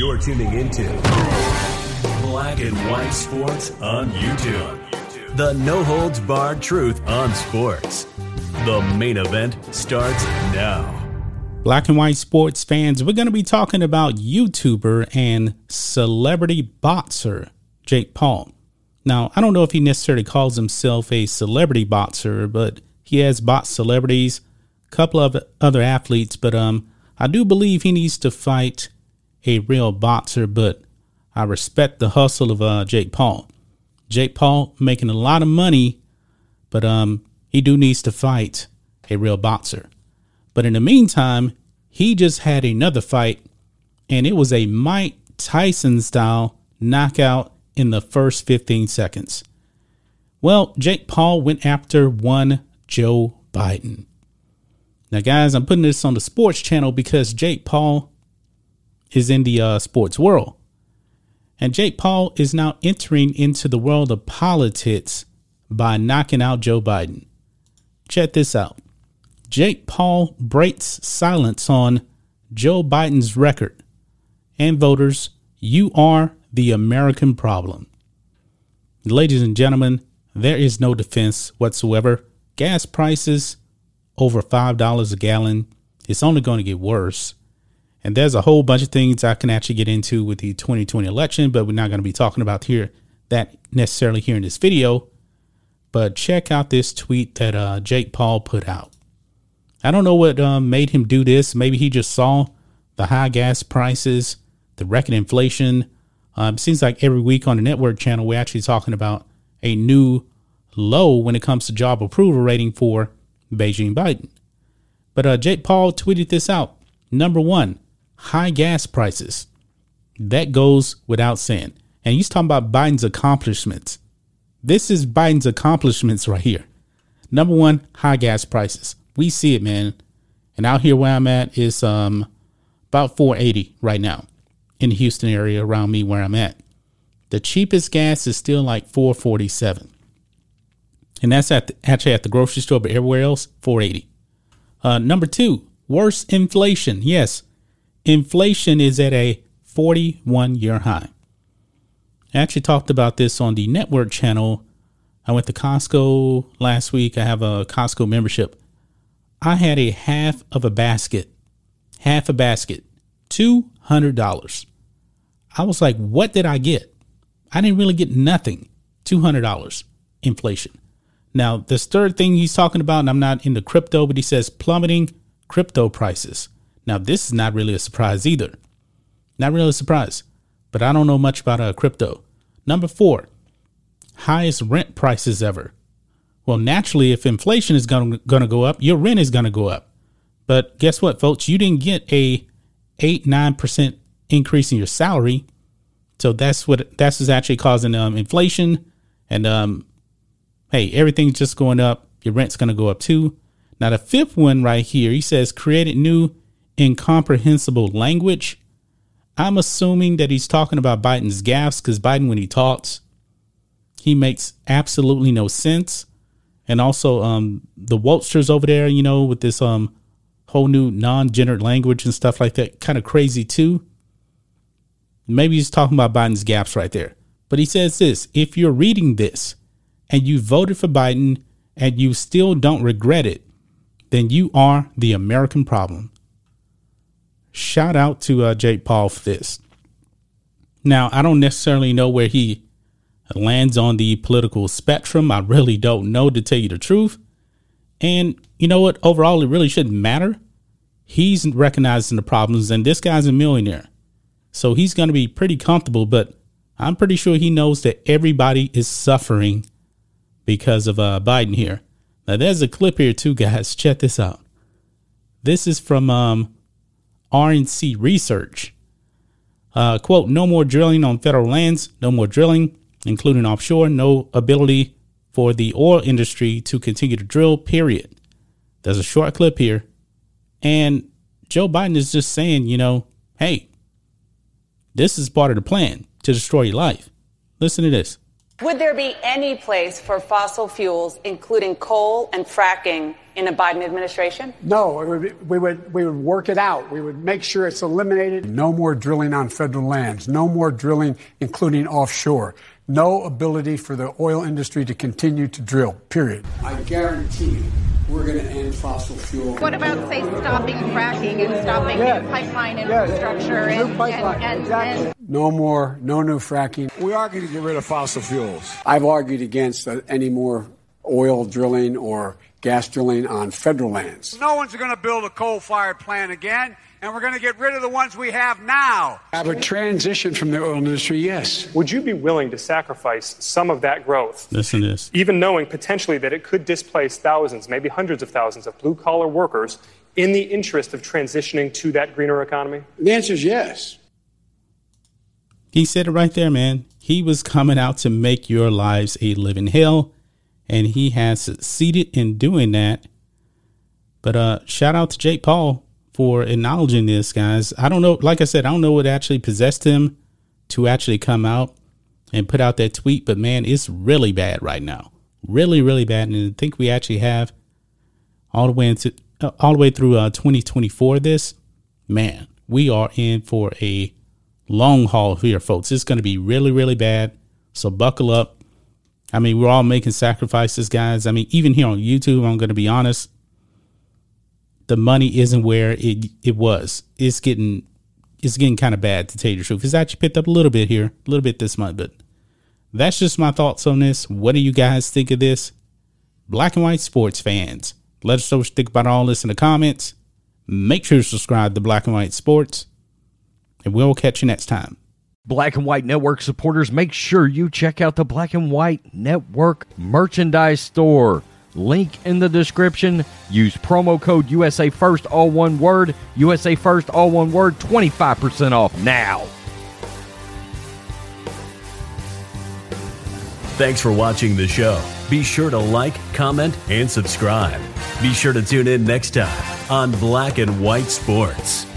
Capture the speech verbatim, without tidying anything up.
You're tuning into Black and White Sports on YouTube. The no-holds-barred truth on sports. The main event starts now. Black and White Sports fans, we're going to be talking about YouTuber and celebrity boxer Jake Paul. Now, I don't know if he necessarily calls himself a celebrity boxer, but he has boxed celebrities, a couple of other athletes, but um, I do believe he needs to fight a real boxer, but I respect the hustle of uh, Jake Paul. Jake Paul making a lot of money, but um, he do needs to fight a real boxer. But in the meantime, he just had another fight, and it was a Mike Tyson style knockout in the first fifteen seconds. Well, Jake Paul went after one Joe Biden. Now, guys, I'm putting this on the sports channel because Jake Paul is in the uh, sports world. And Jake Paul is now entering into the world of politics by knocking out Joe Biden. Check this out. Jake Paul breaks silence on Joe Biden's record. And voters, you are the American problem. Ladies and gentlemen, there is no defense whatsoever. Gas prices over five dollars a gallon. It's only going to get worse. And there's a whole bunch of things I can actually get into with the twenty twenty election, but we're not going to be talking about here that necessarily here in this video. But check out this tweet that uh, Jake Paul put out. I don't know what um, made him do this. Maybe he just saw the high gas prices, the record inflation. Um, seems like every week on the network channel, we're actually talking about a new low when it comes to job approval rating for Beijing Biden. But uh, Jake Paul tweeted this out. Number one, high gas prices. That goes without saying. And he's talking about Biden's accomplishments. This is Biden's accomplishments right here. Number one, high gas prices. We see it, man. And out here where I'm at is um, about four eighty right now in the Houston area around me where I'm at. The cheapest gas is still like four forty-seven. And that's at the, actually at the grocery store, but everywhere else, four eighty. Uh, number two, worse inflation. Yes, inflation is at a forty-one year high. I actually talked about this on the network channel. I went to Costco last week. I have a Costco membership. I had a half of a basket, half a basket, two hundred dollars. I was like, what did I get? I didn't really get nothing. two hundred dollars inflation. Now, this third thing he's talking about, and I'm not into crypto, but he says plummeting crypto prices. Now, this is not really a surprise either. Not really a surprise, but I don't know much about uh, crypto. Number four, highest rent prices ever. Well, naturally, if inflation is going to go up, your rent is going to go up. But guess what, folks? You didn't get a eight, nine percent increase in your salary. So that's what that's what's actually causing um, inflation. And um, hey, everything's just going up. Your rent's going to go up, too. Now, the fifth one right here, he says created new incomprehensible language. I'm assuming that he's talking about Biden's gaffes because Biden, when he talks, he makes absolutely no sense. And also um, the Waltsters over there, you know, with this um, whole new non-gendered language and stuff like that. Kind of crazy, too. Maybe he's talking about Biden's gaps right there. But he says this, if you're reading this and you voted for Biden and you still don't regret it, then you are the American problem. Shout out to uh, Jake Paul for this. Now, I don't necessarily know where he lands on the political spectrum. I really don't know, to tell you the truth. And you know what? Overall, it really shouldn't matter. He's recognizing the problems, and this guy's a millionaire. So he's going to be pretty comfortable, but I'm pretty sure he knows that everybody is suffering because of uh, Biden here. Now, there's a clip here, too, guys. Check this out. This is from um, R N C Research. Uh, quote, no more drilling on federal lands, no more drilling, including offshore, no ability for the oil industry to continue to drill, period. There's a short clip here. And Joe Biden is just saying, you know, hey, this is part of the plan to destroy your life. Listen to this. Would there be any place for fossil fuels, including coal and fracking, in a Biden administration? No, it would be, we would we would work it out. We would make sure it's eliminated. No more drilling on federal lands. No more drilling, including offshore. No ability for the oil industry to continue to drill, period. I guarantee you we're going to end fossil fuel. What about, say, stopping fracking and stopping yes. new pipeline infrastructure? Yes. And, new pipeline. And, and, exactly. and No more, no new fracking. We are going to get rid of fossil fuels. I've argued against any more oil drilling or gas drilling on federal lands. No one's going to build a coal-fired plant again, and we're going to get rid of the ones we have now. Have a transition from the oil industry, yes. Would you be willing to sacrifice some of that growth? Yes, it is. Even knowing potentially that it could displace thousands, maybe hundreds of thousands of blue-collar workers in the interest of transitioning to that greener economy? The answer is yes. He said it right there, man. He was coming out to make your lives a living hell. And he has succeeded in doing that. But uh, shout out to Jake Paul for acknowledging this, guys. I don't know. Like I said, I don't know what actually possessed him to actually come out and put out that tweet. But, man, it's really bad right now. Really, really bad. And I think we actually have all the way into uh, all the way through uh, twenty twenty-four. This, man, we are in for a long haul here, folks. It's going to be really, really bad. So buckle up. I mean, we're all making sacrifices, guys. I mean, even here on YouTube, I'm going to be honest. The money isn't where it it was. It's getting it's getting kind of bad, to tell you the truth. It's actually picked up a little bit here, a little bit this month. But that's just my thoughts on this. What do you guys think of this? Black and White Sports fans, let us know what you think about all this in the comments. Make sure to subscribe to Black and White Sports. And we'll catch you next time. Black and White Network supporters, make sure you check out the Black and White Network merchandise store. Link in the description. Use promo code U S A First, all one word. U S A First, all one word. twenty-five percent off now. Thanks for watching the show. Be sure to like, comment, and subscribe. Be sure to tune in next time on Black and White Sports.